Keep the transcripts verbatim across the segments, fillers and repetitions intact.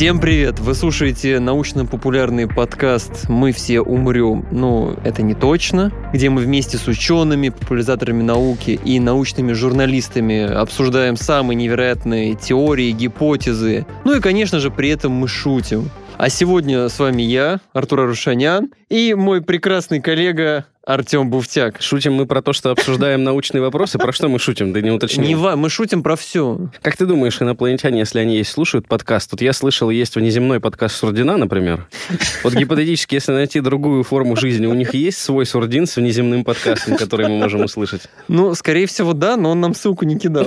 Всем привет! Вы слушаете научно-популярный подкаст «Мы все умрем». Ну, это не точно. Где мы вместе с учеными, популяризаторами науки и научными журналистами обсуждаем самые невероятные теории, гипотезы. Ну и, конечно же, при этом мы шутим. А сегодня с вами я, Артур Арушанян, и мой прекрасный коллега Артём Бувтяк. Шутим мы про то, что обсуждаем научные вопросы. Про что мы шутим? Да не уточнил. Не ва, мы шутим про все. Как ты думаешь, инопланетяне, если они есть, слушают подкаст? Тут я слышал, есть внеземной подкаст Сурдина, например. Вот гипотетически, если найти другую форму жизни, у них есть свой Сурдин с внеземным подкастом, который мы можем услышать? Ну, скорее всего, да, но он нам ссылку не кидал.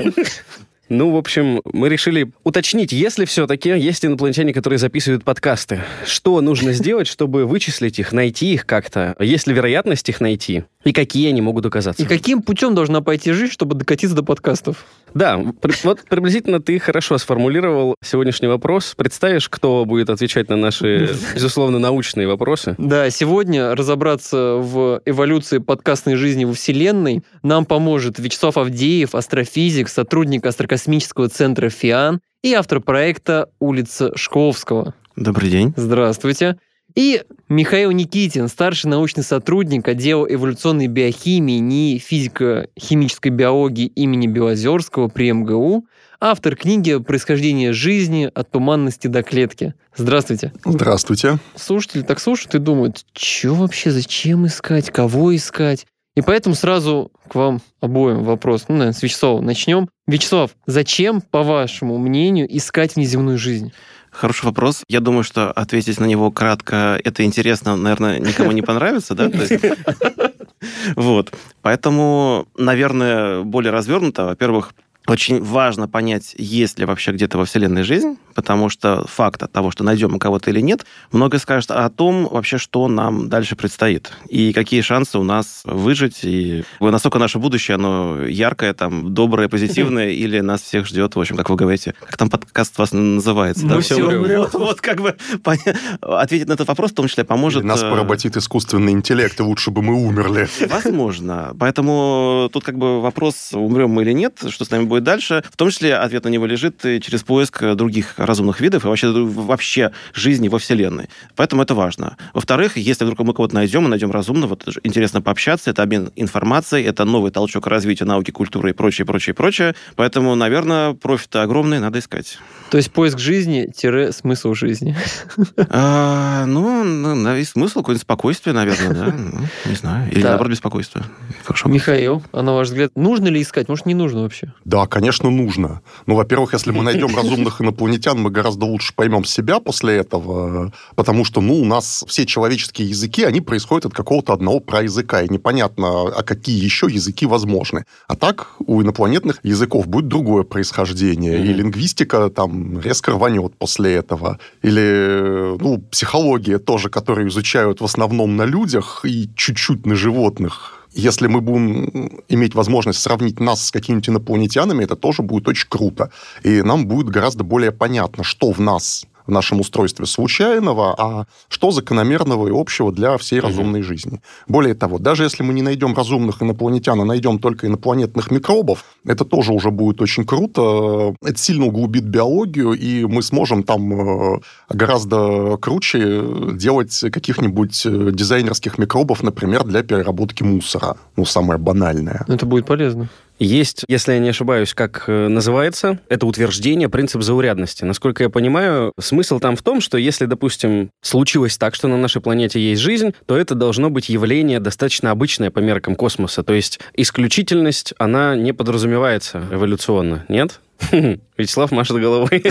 Ну, в общем, мы решили уточнить, если все-таки есть инопланетяне, которые записывают подкасты, что нужно сделать, чтобы вычислить их, найти их как-то, есть ли вероятность их найти, и какие они могут оказаться. И каким путем должна пойти жизнь, чтобы докатиться до подкастов? Да, при- вот приблизительно ты хорошо сформулировал сегодняшний вопрос. Представишь, кто будет отвечать на наши, безусловно, научные вопросы? Да, сегодня разобраться в эволюции подкастной жизни во Вселенной нам поможет Вячеслав Авдеев, астрофизик, сотрудник Астрокосмического центра ФИАН и автор проекта «Улица Шкловского». Добрый день. Здравствуйте. И Михаил Никитин, старший научный сотрудник отдела эволюционной биохимии НИИ физико-химической биологии имени Белозерского при МГУ, автор книги «Происхождение жизни от туманности до клетки». Здравствуйте. Здравствуйте. Слушатели так слушают и думают, что вообще, зачем искать, кого искать? И поэтому сразу к вам обоим вопрос. Ну, наверное, с Вячеслава начнем. Вячеслав, зачем, по вашему мнению, искать внеземную жизнь? Хороший вопрос. Я думаю, что ответить на него кратко это интересно, наверное, никому не понравится, да? Вот. Поэтому, наверное, более развернуто. Во-первых, очень важно понять, есть ли вообще где-то во Вселенной жизнь, потому что факт от того, что найдем мы кого-то или нет, многое скажет о том вообще, что нам дальше предстоит, и какие шансы у нас выжить, и насколько наше будущее, оно яркое, там, доброе, позитивное, или нас всех ждет, в общем, как вы говорите, как там подкаст вас называется? Мы все умрем. Вот как бы ответить на этот вопрос, в том числе, поможет... Нас поработит искусственный интеллект, и лучше бы мы умерли. Возможно. Поэтому тут как бы вопрос, умрем мы или нет, что с нами будет дальше. В том числе ответ на него лежит через поиск других разумных видов и вообще, вообще жизни во Вселенной. Поэтому это важно. Во-вторых, если вдруг мы кого-то найдем, мы найдем разумного, это интересно пообщаться, это обмен информацией, это новый толчок развития науки, культуры и прочее, прочее, прочее. Поэтому, наверное, профит-то огромный, надо искать. То есть поиск жизни-смысл жизни? Ну, и смысл, какое-нибудь спокойствие, наверное, да. Не знаю. Или, наоборот, беспокойство. Михаил, а на ваш взгляд, нужно ли искать? Может, не нужно вообще? Да, конечно, нужно. Ну, во-первых, если мы найдем разумных инопланетян, мы гораздо лучше поймем себя после этого, потому что, ну, у нас все человеческие языки, они происходят от какого-то одного праязыка, и непонятно, а какие еще языки возможны. А так у инопланетных языков будет другое происхождение, mm-hmm. и лингвистика там резко рванет после этого. Или, ну, психология тоже, которую изучают в основном на людях и чуть-чуть на животных. Если мы будем иметь возможность сравнить нас с какими-нибудь инопланетянами, это тоже будет очень круто. И нам будет гораздо более понятно, что в нас, в нашем устройстве случайного, а что закономерного и общего для всей mm-hmm. разумной жизни. Более того, даже если мы не найдем разумных инопланетян, а найдем только инопланетных микробов, это тоже уже будет очень круто. Это сильно углубит биологию, и мы сможем там гораздо круче делать каких-нибудь дизайнерских микробов, например, для переработки мусора. Ну, самое банальное. Это будет полезно. Есть, если я не ошибаюсь, как называется, это утверждение, принцип заурядности. Насколько я понимаю, смысл там в том, что если, допустим, случилось так, что на нашей планете есть жизнь, то это должно быть явление достаточно обычное по меркам космоса. То есть исключительность, она не подразумевается эволюционно, нет? Вячеслав машет головой.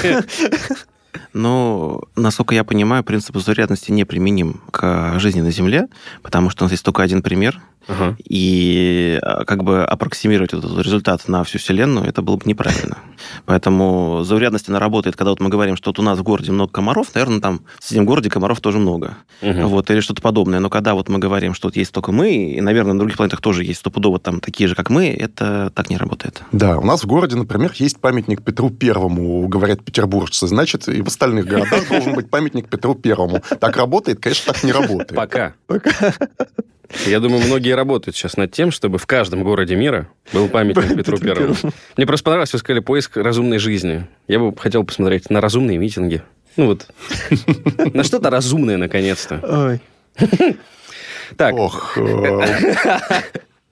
Но, насколько я понимаю, принцип заурядности не применим к жизни на Земле, потому что у нас есть только один пример. Uh-huh. И как бы аппроксимировать этот результат на всю Вселенную, это было бы неправильно. Поэтому заурядность, она работает, когда вот мы говорим, что вот у нас в городе много комаров, наверное, там в соседнем городе комаров тоже много. Uh-huh. Вот, или что-то подобное. Но когда вот мы говорим, что вот есть только мы, и, наверное, на других планетах тоже есть стопудово там такие же, как мы, это так не работает. Да, у нас в городе, например, есть памятник Петру Первому, говорят петербуржцы. Значит, и в остальных городах должен быть памятник Петру Первому. Так работает? Конечно, так не работает. Пока. Пока. Я думаю, многие работают сейчас над тем, чтобы в каждом городе мира был памятник Петру Первому. Мне просто понравилось, вы сказали, поиск разумной жизни. Я бы хотел посмотреть на разумные митинги. Ну вот, на что-то разумное, наконец-то. Ой. Так. Ох.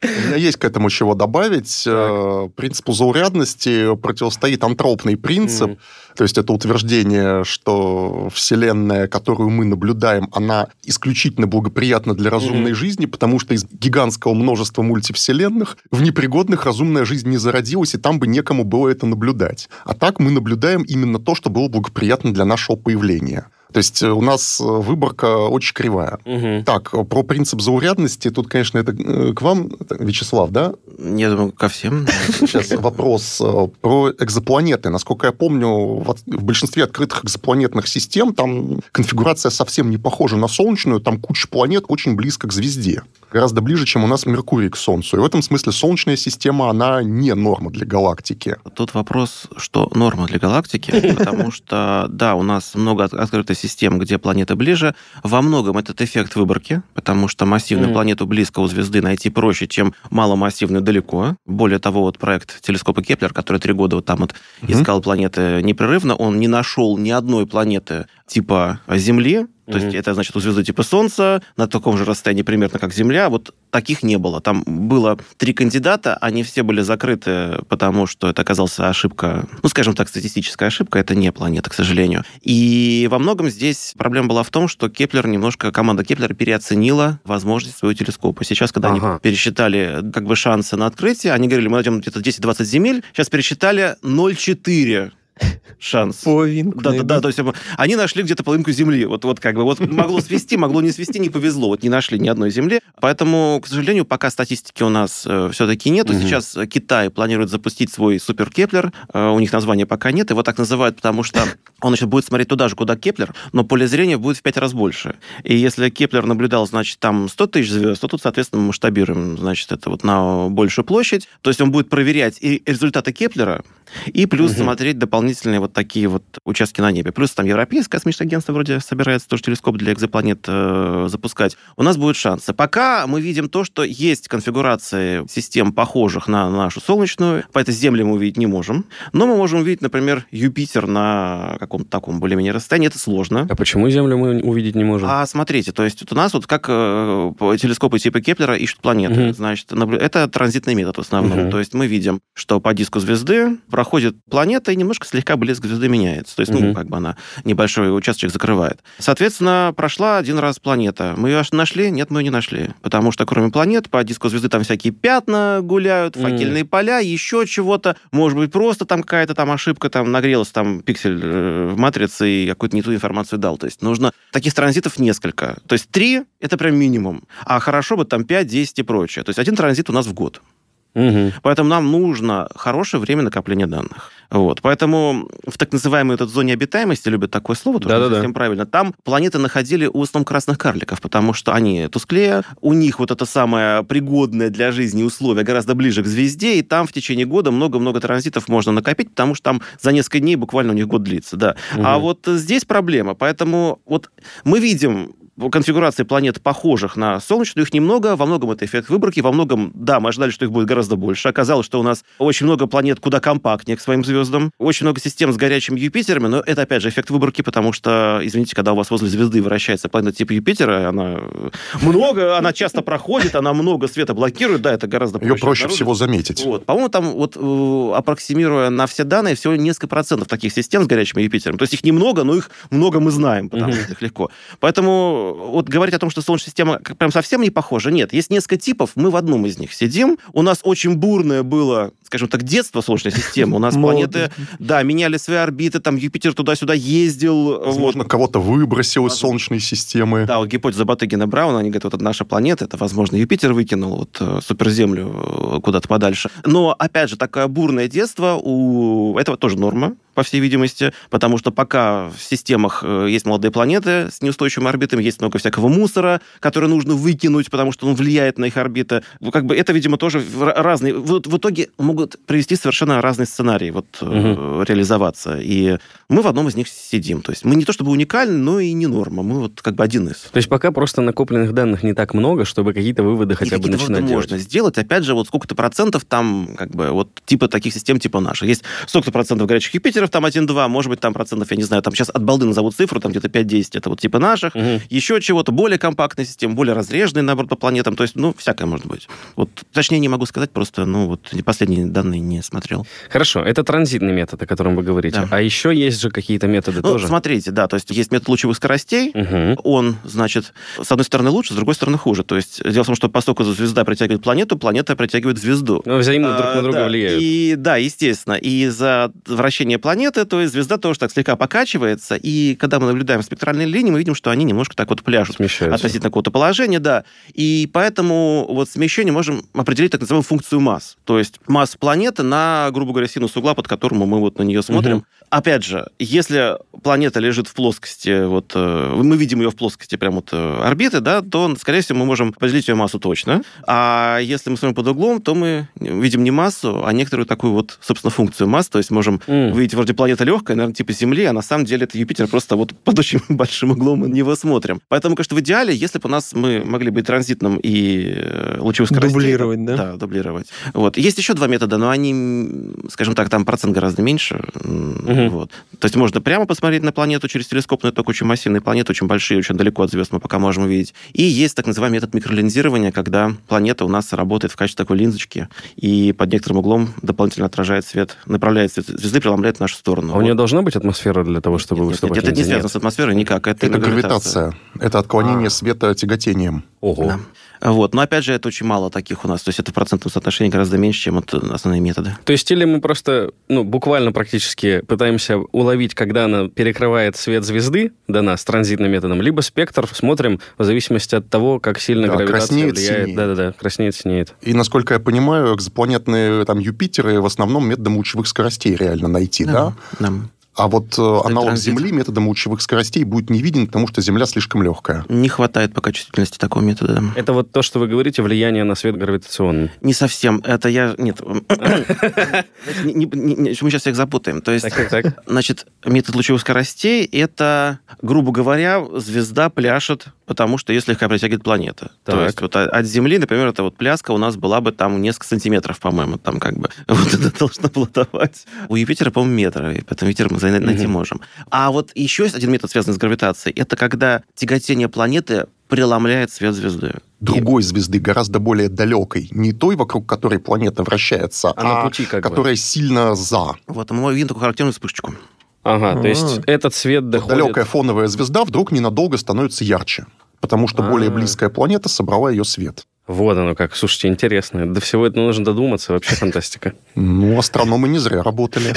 У меня есть к этому чего добавить. Так. Принципу заурядности противостоит антропный принцип. Mm-hmm. То есть это утверждение, что Вселенная, которую мы наблюдаем, она исключительно благоприятна для разумной mm-hmm. жизни, потому что из гигантского множества мультивселенных в непригодных разумная жизнь не зародилась, и там бы некому было это наблюдать. А так мы наблюдаем именно то, что было благоприятно для нашего появления. То есть у нас выборка очень кривая. Угу. Так, про принцип заурядности. Тут, конечно, это к вам, Вячеслав, да? Я думаю, ко всем. Сейчас вопрос про экзопланеты. Насколько я помню, в большинстве открытых экзопланетных систем там конфигурация совсем не похожа на Солнечную. Там куча планет очень близко к звезде. Гораздо ближе, чем у нас Меркурий к Солнцу. И в этом смысле Солнечная система, она не норма для галактики. Тут вопрос, что норма для галактики. Потому что, да, у нас много открытых систем, где планета ближе. Во многом этот эффект выборки, потому что массивную mm-hmm. планету близко у звезды найти проще, чем маломассивную далеко. Более того, вот проект телескопа Кеплер, который три года вот там вот mm-hmm. искал планеты непрерывно, он не нашел ни одной планеты типа Земли. То mm-hmm. есть это, значит, у звезды типа Солнца, на таком же расстоянии примерно, как Земля. Вот таких не было. Там было три кандидата, они все были закрыты, потому что это оказалась ошибка, ну, скажем так, статистическая ошибка. Это не планета, к сожалению. И во многом здесь проблема была в том, что Кеплер немножко, команда Кеплера переоценила возможность своего телескопа. Сейчас, когда ага. они пересчитали как бы шансы на открытие, они говорили, мы найдем где-то десять-двадцать земель, сейчас пересчитали ноль целых четыре десятых. Шанс. Половинку. Да, да, да. То есть они нашли где-то половинку Земли. Вот, вот как бы вот могло свести, могло не свести, не повезло. Вот не нашли ни одной Земли. Поэтому, к сожалению, пока статистики у нас э, все-таки нету. Угу. Сейчас Китай планирует запустить свой суперкеплер. Э, у них названия пока нет. Его так называют, потому что он еще будет смотреть туда же, куда Кеплер, но поле зрения будет в пять раз больше. И если Кеплер наблюдал, значит, там сто тысяч звезд, то тут, соответственно, мы масштабируем, значит, это вот на большую площадь. То есть он будет проверять и результаты Кеплера, и плюс угу. смотреть дополнительные вот такие вот участки на небе. Плюс там Европейское космическое агентство вроде собирается тоже телескоп для экзопланет э, запускать. У нас будут шансы. Пока мы видим то, что есть конфигурации систем, похожих на нашу Солнечную. Поэтому Землю мы увидеть не можем. Но мы можем увидеть, например, Юпитер на каком-то таком более-менее расстоянии. Это сложно. А почему Землю мы увидеть не можем? А смотрите, то есть вот у нас вот как э, телескопы типа Кеплера ищут планеты. Угу. Значит, наблю... это транзитный метод в основном. Угу. То есть мы видим, что по диску звезды проходит планета и немножко слегка блеск звезды меняется. То есть, угу. ну, как бы она небольшой участочек закрывает. Соответственно, прошла один раз планета. Мы ее нашли? Нет, мы ее не нашли. Потому что, кроме планет, по диску звезды там всякие пятна гуляют, факельные mm. поля, еще чего-то. Может быть, просто там какая-то там ошибка, там нагрелась там пиксель в матрице и какую-то не ту информацию дал. То есть нужно... Таких транзитов несколько. То есть три — это прям минимум. А хорошо бы там пять, десять и прочее. То есть один транзит у нас в год. Угу. Поэтому нам нужно хорошее время накопления данных. Вот. Поэтому в так называемой этой зоне обитаемости, любят такое слово, да, да, совсем да. правильно, там планеты находили в основном красных карликов, потому что они тусклее, у них вот это самое пригодное для жизни условие гораздо ближе к звезде, и там в течение года много-много транзитов можно накопить, потому что там за несколько дней буквально у них год длится. Да. Угу. А вот здесь проблема. Поэтому вот мы видим... конфигурации планет, похожих на Солнечную, их немного, во многом это эффект выборки, во многом, да, мы ожидали, что их будет гораздо больше. Оказалось, что у нас очень много планет куда компактнее к своим звездам, очень много систем с горячими Юпитерами, но это, опять же, эффект выборки, потому что, извините, когда у вас возле звезды вращается планета типа Юпитера, она много, она часто проходит, она много света блокирует, да, это гораздо проще. Ее проще всего заметить. Вот. По-моему, там, вот, аппроксимируя на все данные, всего несколько процентов таких систем с горячими Юпитерами. То есть их немного, но их много мы знаем, потому что их легко. Поэтому вот говорить о том, что Солнечная система прям совсем не похожа, нет. Есть несколько типов, мы в одном из них сидим. У нас очень бурное было, скажем так, детство Солнечной системы. У нас планеты, да, меняли свои орбиты, там Юпитер туда-сюда ездил. Возможно, вот. Кого-то выбросил из Солнечной системы. Да, вот гипотеза Батыгина-Брауна, они говорят, вот это наша планета, это, возможно, Юпитер выкинул, вот суперземлю куда-то подальше. Но, опять же, такое бурное детство, у этого тоже норма, по всей видимости, потому что пока в системах есть молодые планеты с неустойчивыми орбитами, есть много всякого мусора, который нужно выкинуть, потому что он влияет на их орбиты. Ну, как бы это, видимо, тоже разные... Вот в итоге могут привести совершенно разные сценарии вот, угу. реализоваться. И мы в одном из них сидим. То есть мы не то чтобы уникальны, но и не норма. Мы вот как бы один из. То есть пока просто накопленных данных не так много, чтобы какие-то выводы хотя бы начинать делать. Можно сделать. Опять же, вот сколько-то процентов там, как бы, вот типа таких систем, типа наших. Есть столько-то процентов горячих Юпитеров, инвесторов там один-два, может быть, там процентов, я не знаю, там сейчас от балды назовут цифру, там где-то пять-десять, это вот типа наших, угу. еще чего-то, более компактная система, более разреженная, наоборот, по планетам, то есть, ну, всякое может быть. Вот, точнее, не могу сказать, просто, ну, вот, последние данные не смотрел. Хорошо, это транзитный метод, о котором вы говорите, да. А еще есть же какие-то методы ну, тоже? Ну, смотрите, да, то есть есть метод лучевых скоростей, угу. он, значит, с одной стороны лучше, с другой стороны хуже, то есть дело в том, что поскольку звезда притягивает планету, планета притягивает звезду. Ну, взаимно а, друг на друга да. влияют. И, да, естественно, и за вращение планеты, то есть звезда тоже так слегка покачивается, и когда мы наблюдаем спектральные линии, мы видим, что они немножко так вот пляшут. Смещаются. Относительно какого-то положения, да. И поэтому вот смещение можем определить так называемую функцию масс. То есть масс планеты на, грубо говоря, синус угла, под которому мы вот на нее смотрим. Угу. Опять же, если планета лежит в плоскости, вот мы видим ее в плоскости прям вот орбиты, да, то, скорее всего, мы можем определить ее массу точно. А если мы смотрим под углом, то мы видим не массу, а некоторую такую вот, собственно, функцию масс. То есть можем mm. увидеть, вроде планета легкая, наверное, типа Земли, а на самом деле это Юпитер, просто вот под очень большим углом мы на него смотрим. Поэтому, конечно, в идеале, если бы у нас мы могли быть транзитным и лучевой скоростью... Дублировать, да? Да, дублировать. Вот. Есть еще два метода, но они, скажем так, там процент гораздо меньше. Mm-hmm. Вот. То есть можно прямо посмотреть на планету через телескоп, но это только очень массивные планеты, очень большие, очень далеко от звезд мы пока можем увидеть. И есть так называемый метод микролинзирования, когда планета у нас работает в качестве такой линзочки и под некоторым углом дополнительно отражает свет, направляет свет звезды, преломляет в нашу сторону. А вот. У нее должна быть атмосфера для того, чтобы нет, выступать? Нет, это не связано нет. с атмосферой никак. Это, это гравитация. гравитация. Это отклонение а. света тяготением. Ого. Да. Вот. Но, опять же, это очень мало таких у нас. То есть это в процентном соотношении гораздо меньше, чем вот основные методы. То есть или мы просто, ну, буквально практически пытаемся уловить, когда она перекрывает свет звезды до нас транзитным методом, либо спектр смотрим в зависимости от того, как сильно да, гравитация краснеет, влияет. Да-да-да, краснеет, синеет. И, насколько я понимаю, экзопланетные там Юпитеры в основном методом лучевых скоростей реально найти, да? Да. да. А вот это аналог транзит. Земли методом лучевых скоростей будет не виден, потому что Земля слишком легкая. Не хватает пока чувствительности такого метода. Это вот то, что вы говорите, влияние на свет гравитационный. Не совсем. Это я... Нет. Мы сейчас всех запутаем. То есть, значит, метод лучевых скоростей — это, грубо говоря, звезда пляшет, потому что ее слегка притягивает планета. То есть от Земли, например, эта вот пляска у нас была бы там несколько сантиметров, по-моему, там как бы. Вот это должно плотовать. У Юпитера, по-моему, метр. И потом Юпитер мы найти mm-hmm. можем. А вот еще есть один метод, связанный с гравитацией. Это когда тяготение планеты преломляет свет звезды. Другой звезды, гораздо более далекой. Не той, вокруг которой планета вращается, а, а пути, как которая бы. Сильно за. Вот, мы видим такую характерную вспышечку. Ага, А-а-а. То есть этот свет доходит... Далекая фоновая звезда вдруг ненадолго становится ярче, потому что А-а-а. более близкая планета собрала ее свет. Вот оно как. Слушайте, интересно. До всего этого нужно додуматься. Вообще фантастика. Ну, астрономы не зря работали.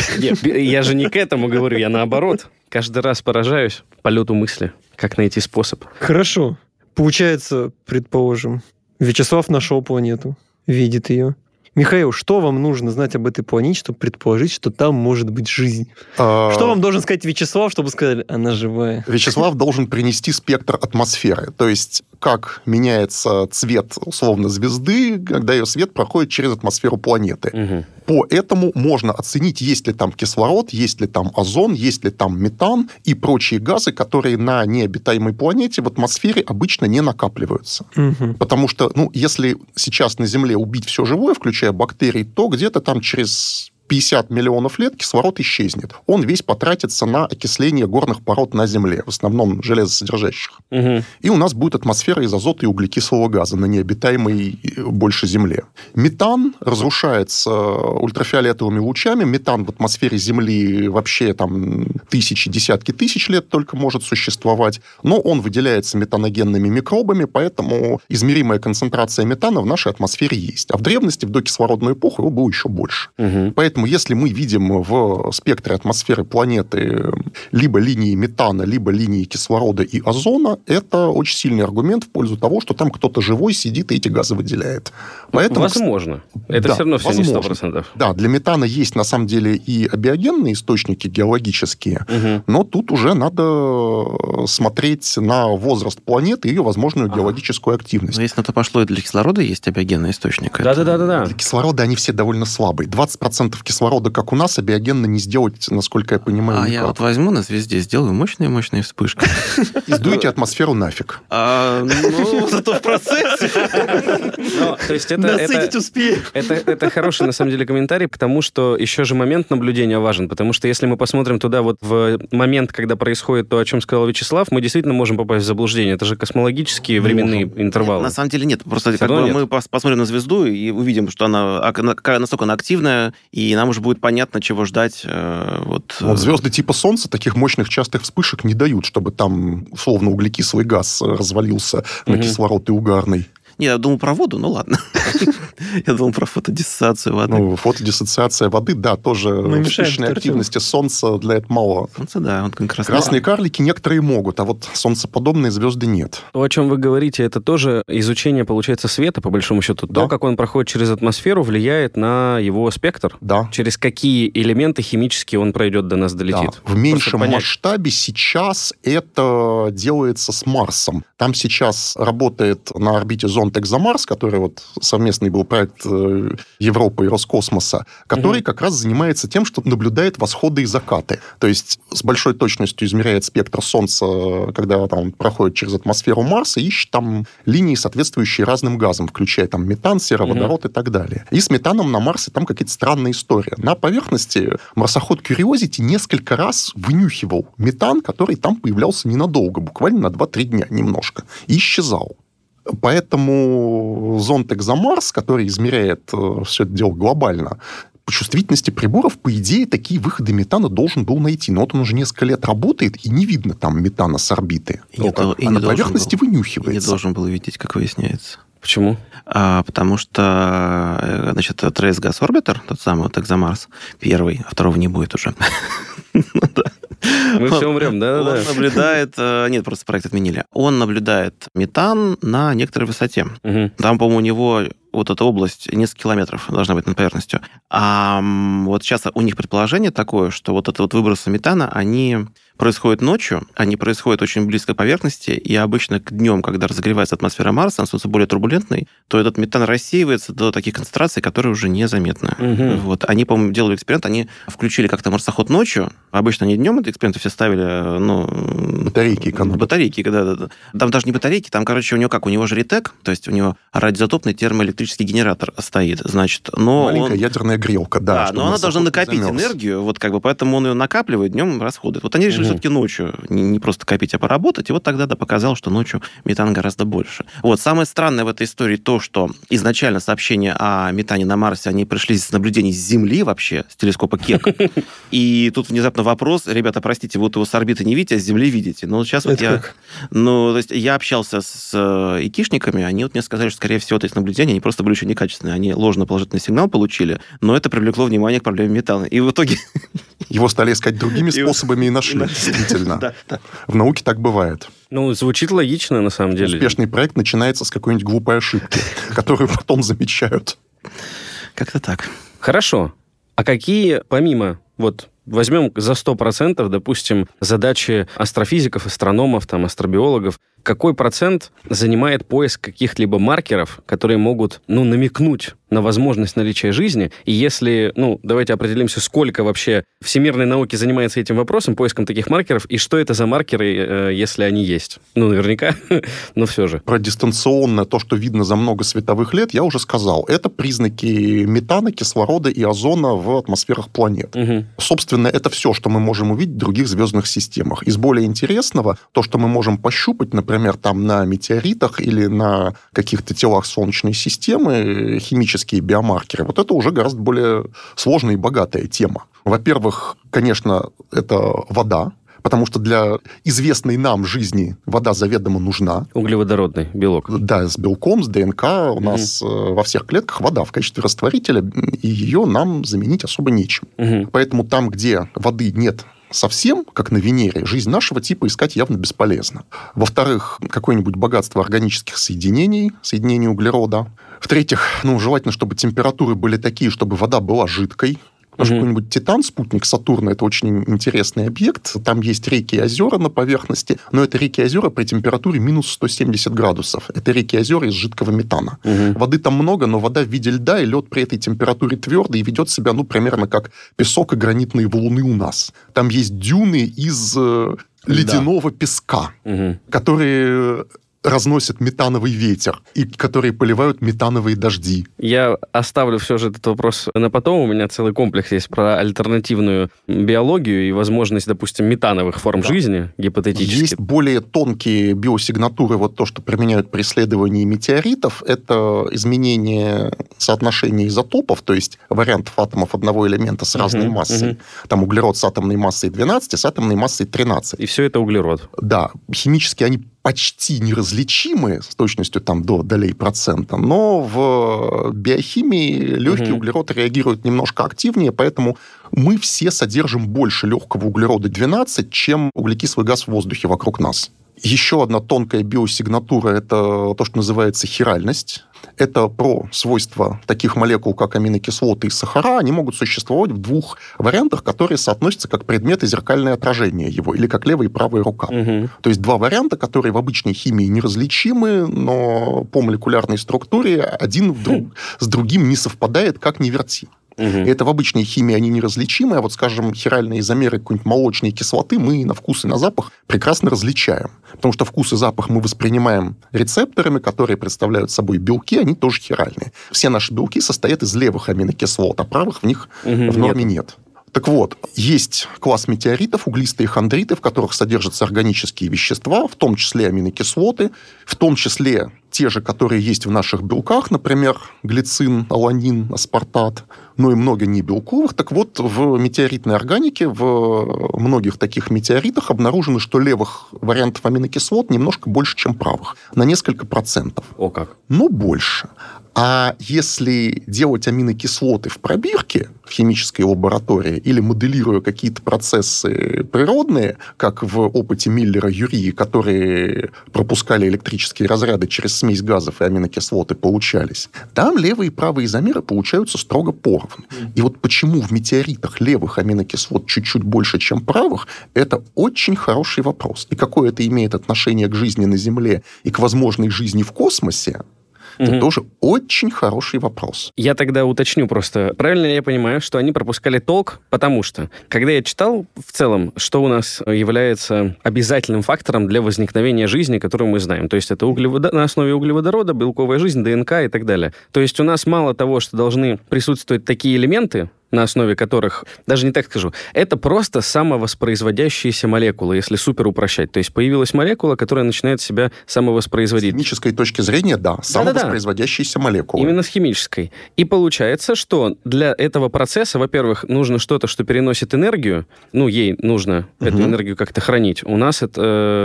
Я же не к этому говорю, я наоборот. Каждый раз поражаюсь полету мысли. Как найти способ. Хорошо. Получается, предположим, Вячеслав нашел планету, видит ее. Михаил, что вам нужно знать об этой планете, чтобы предположить, что там может быть жизнь? А... Что вам должен сказать Вячеслав, чтобы сказали, она живая? Вячеслав должен принести спектр атмосферы. То есть, как меняется цвет, условно, звезды, когда ее свет проходит через атмосферу планеты. Угу. По этому можно оценить, есть ли там кислород, есть ли там озон, есть ли там метан и прочие газы, которые на необитаемой планете в атмосфере обычно не накапливаются. Угу. Потому что, ну, если сейчас на Земле убить все живое, включая бактерий, то где-то там через пятьдесят миллионов лет кислород исчезнет. Он весь потратится на окисление горных пород на Земле, в основном железосодержащих. Угу. И у нас будет атмосфера из азота и углекислого газа на необитаемой больше Земле. Метан разрушается ультрафиолетовыми лучами. Метан в атмосфере Земли вообще там тысячи, десятки тысяч лет только может существовать. Но он выделяется метаногенными микробами, поэтому измеримая концентрация метана в нашей атмосфере есть. А в древности, в докислородную эпоху, его было еще больше. Угу. Поэтому Поэтому если мы видим в спектре атмосферы планеты либо линии метана, либо линии кислорода и озона, это очень сильный аргумент в пользу того, что там кто-то живой сидит и эти газы выделяет. Поэтому... Возможно. Это да, все равно все возможно. Не сто процентов. Да, для метана есть на самом деле и абиогенные источники геологические, угу. но тут уже надо смотреть на возраст планеты и ее возможную ага. геологическую активность. Но если на то пошло, и для кислорода есть абиогенные источники. Да-да-да. Это... Для кислорода они все довольно слабые. двадцать процентов кубов кислорода, как у нас, а биогенно не сделать, насколько я понимаю, а никак. Я вот возьму нас везде, сделаю мощные-мощные вспышки. И сдуйте атмосферу нафиг. Ну, зато в процессе. Насытить успею. Это хороший, на самом деле, комментарий, потому что еще же момент наблюдения важен, потому что если мы посмотрим туда вот в момент, когда происходит то, о чем сказал Вячеслав, мы действительно можем попасть в заблуждение. Это же космологические временные интервалы. На самом деле нет. Просто мы посмотрим на звезду и увидим, что она насколько она активная, и нам уже будет понятно, чего ждать. Вот. Вот звезды типа Солнца таких мощных частых вспышек не дают, чтобы там условно углекислый газ развалился угу. на кислород и угарный. Не, я думал про воду, ну ладно. Я думал про фотодиссоциацию воды. Ну, фотодиссоциация воды, да, тоже вспышечной активности Солнца для этого мало. Солнце, да, он как раз... Красные карлики некоторые могут, а вот солнцеподобные звезды нет. То, о чем вы говорите, это тоже изучение, получается, света, по большому счету. Да. То, как он проходит через атмосферу, влияет на его спектр. Да. Через какие элементы химические он пройдет, до нас долетит. Да. В меньшем масштабе сейчас это делается с Марсом. Там сейчас работает на орбите зоны ExoMars, который вот совместный был проект Европы и Роскосмоса, который угу. как раз занимается тем, что наблюдает восходы и закаты. То есть с большой точностью измеряет спектр Солнца, когда там проходит через атмосферу Марса, и ищет там линии, соответствующие разным газам, включая там метан, сероводород угу. и так далее. И с метаном на Марсе там какие-то странные истории. На поверхности марсоход Curiosity несколько раз вынюхивал метан, который там появлялся ненадолго, буквально на два-три дня немножко, и исчезал. Поэтому зонд ExoMars, который измеряет все это дело глобально, по чувствительности приборов, по идее, такие выходы метана должен был найти. Но вот он уже несколько лет работает, и не видно там метана с орбиты. И не, а и на поверхности был. Вынюхивается. И не должен был видеть, как выясняется. Почему? А, потому что, значит, Trace Gas Orbiter, тот самый вот ExoMars, первый, а второго не будет уже. Мы все умрем, да? Он наблюдает... Нет, просто проект отменили. Он наблюдает метан на некоторой высоте. Там, по-моему, у него... вот эта область, несколько километров должна быть над поверхностью. А вот сейчас у них предположение такое, что вот этот вот выброс метана, они происходят ночью, они происходят очень близко к поверхности, и обычно днем, когда разогревается атмосфера Марса, она становится более турбулентной, то этот метан рассеивается до таких концентраций, которые уже незаметны. Угу. Вот. Они, по-моему, делали эксперимент, они включили как-то марсоход ночью, обычно они днем эти эксперименты все ставили, ну... Батарейки экономят. Батарейки, да-да-да. Там даже не батарейки, там, короче, у него как, у него же ретек, то есть у него радиоизотопный термоэлектрический генератор стоит, значит, но... Маленькая он... ядерная грелка, да. Да, но она должна накопить замерз. Энергию, вот как бы, поэтому он ее накапливает, днем расходует. Вот они решили угу. все-таки ночью не просто копить, а поработать, и вот тогда да, показал, что ночью метан гораздо больше. Вот, самое странное в этой истории то, что изначально сообщения о метане на Марсе, они пришли с наблюдений с Земли вообще, с телескопа Кек, и тут внезапно вопрос, ребята, простите, вот его с орбиты не видите, а с Земли видите. Ну, сейчас вот я... Ну, то есть я общался с икишниками, они вот мне сказали, что, скорее всего, эти наблюдения, они просто просто были еще некачественные. Они ложноположительный сигнал получили, но это привлекло внимание к проблеме метана. И в итоге... Его стали искать другими способами и нашли, действительно. В науке так бывает. Ну, звучит логично, на самом деле. Успешный проект начинается с какой-нибудь глупой ошибки, которую потом замечают. Как-то так. Хорошо. А какие, помимо... вот возьмем за сто процентов, допустим, задачи астрофизиков, астрономов, там, астробиологов. Какой процент занимает поиск каких-либо маркеров, которые могут, ну, намекнуть на возможность наличия жизни? И если, ну, давайте определимся, сколько вообще всемирной науки занимается этим вопросом, поиском таких маркеров, и что это за маркеры, если они есть? Ну, наверняка, но все же. Про дистанционное, то, что видно за много световых лет, я уже сказал. Это признаки метана, кислорода и озона в атмосферах планет. Угу. Собственно, это все, что мы можем увидеть в других звездных системах. Из более интересного, то, что мы можем пощупать, например, там на метеоритах или на каких-то телах Солнечной системы, химические биомаркеры, вот это уже гораздо более сложная и богатая тема. Во-первых, конечно, это вода, потому что для известной нам жизни вода заведомо нужна. Углеводородный белок. Да, с белком, с ДНК у нас угу. во всех клетках вода в качестве растворителя, и ее нам заменить особо нечем. Угу. Поэтому там, где воды нет совсем, как на Венере, жизнь нашего типа искать явно бесполезно. Во-вторых, какое-нибудь богатство органических соединений, соединений углерода. В-третьих, ну, желательно, чтобы температуры были такие, чтобы вода была жидкой. Потому что какой-нибудь Титан, спутник Сатурна, это очень интересный объект. Там есть реки и озера на поверхности, но это реки и озера при температуре минус сто семьдесят градусов. Это реки и озера из жидкого метана. Угу. Воды там много, но вода в виде льда, и лед при этой температуре твердый, и ведет себя, ну, примерно как песок и гранитные валуны у нас. Там есть дюны из э, ледяного да. песка, угу. которые... разносят метановый ветер, и которые поливают метановые дожди. Я оставлю все же этот вопрос на потом. У меня целый комплекс есть про альтернативную биологию и возможность, допустим, метановых форм да. жизни, гипотетически. Есть более тонкие биосигнатуры, вот то, что применяют при исследовании метеоритов, это изменение соотношения изотопов, то есть вариантов атомов одного элемента с разной uh-huh, массой. Uh-huh. Там углерод с атомной массой двенадцать, с атомной массой тринадцать. И все это углерод. Да. Химически они почти неразличимы с точностью там, до долей процента, но в биохимии легкий угу. углерод реагирует немножко активнее, поэтому мы все содержим больше легкого углерода двенадцать, чем углекислый газ в воздухе вокруг нас. Еще одна тонкая биосигнатура – это то, что называется хиральность. Это про свойства таких молекул, как аминокислоты и сахара. Они могут существовать в двух вариантах, которые соотносятся как предмет и зеркальное отражение его, или как левая и правая рука. Угу. То есть два варианта, которые в обычной химии неразличимы, но по молекулярной структуре один вдруг с другим не совпадает, как ни верти. Угу. И это в обычной химии они неразличимы, а вот, скажем, хиральные изомеры какой-нибудь молочной кислоты мы на вкус и на запах прекрасно различаем. Потому что вкус и запах мы воспринимаем рецепторами, которые представляют собой белки, они тоже хиральные. Все наши белки состоят из левых аминокислот, а правых в них угу, в норме нет. нет. Так вот, есть класс метеоритов, углистые хондриты, в которых содержатся органические вещества, в том числе аминокислоты, в том числе те же, которые есть в наших белках, например, глицин, аланин, аспартат, но и много небелковых. Так вот, в метеоритной органике, в многих таких метеоритах обнаружено, что левых вариантов аминокислот немножко больше, чем правых, на несколько процентов. О как! Но больше. А если делать аминокислоты в пробирке, в химической лаборатории, или моделируя какие-то процессы природные, как в опыте Миллера-Юри, которые пропускали электрические разряды через смесь газов и аминокислоты получались, там левые и правые изомеры получаются строго поровну. И вот почему в метеоритах левых аминокислот чуть-чуть больше, чем правых, это очень хороший вопрос. И какое это имеет отношение к жизни на Земле и к возможной жизни в космосе, это угу. тоже очень хороший вопрос. Я тогда уточню просто. Правильно ли я понимаю, что они пропускали толк? Потому что, когда я читал в целом, что у нас является обязательным фактором для возникновения жизни, которую мы знаем. То есть это углевод... на основе углеводорода, белковая жизнь, ДНК и так далее. То есть у нас мало того, что должны присутствовать такие элементы, на основе которых, даже не так скажу, это просто самовоспроизводящиеся молекулы, если супер упрощать. То есть появилась молекула, которая начинает себя самовоспроизводить. С химической точки зрения, да, самовоспроизводящиеся Да-да-да. молекулы. Именно с химической. И получается, что для этого процесса, во-первых, нужно что-то, что переносит энергию, ну, ей нужно угу. эту энергию как-то хранить. У нас это...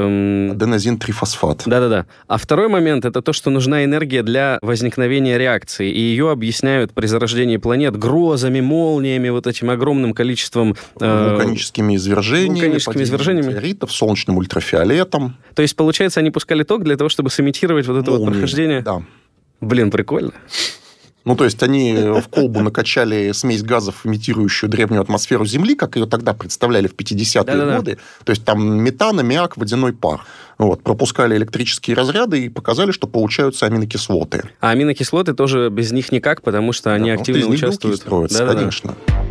Эм... аденозин-трифосфат. Да-да-да. А второй момент, это то, что нужна энергия для возникновения реакции, и ее объясняют при зарождении планет грозами, молниями, вот этим огромным количеством... Э, вулканическими извержениями, вулканическими извержениями. Метеоритов, солнечным ультрафиолетом. То есть, получается, они пускали ток для того, чтобы сымитировать вот это Молнии, вот прохождение? Да. Блин, прикольно. Ну, то есть, они в колбу накачали смесь газов, имитирующую древнюю атмосферу Земли, как ее тогда представляли в пятидесятые Да-да-да. годы. То есть, там метан, аммиак, водяной пар. Вот, пропускали электрические разряды и показали, что получаются аминокислоты. А аминокислоты тоже без них никак, потому что они да, активно вот участвуют. Строятся, да, конечно. Да.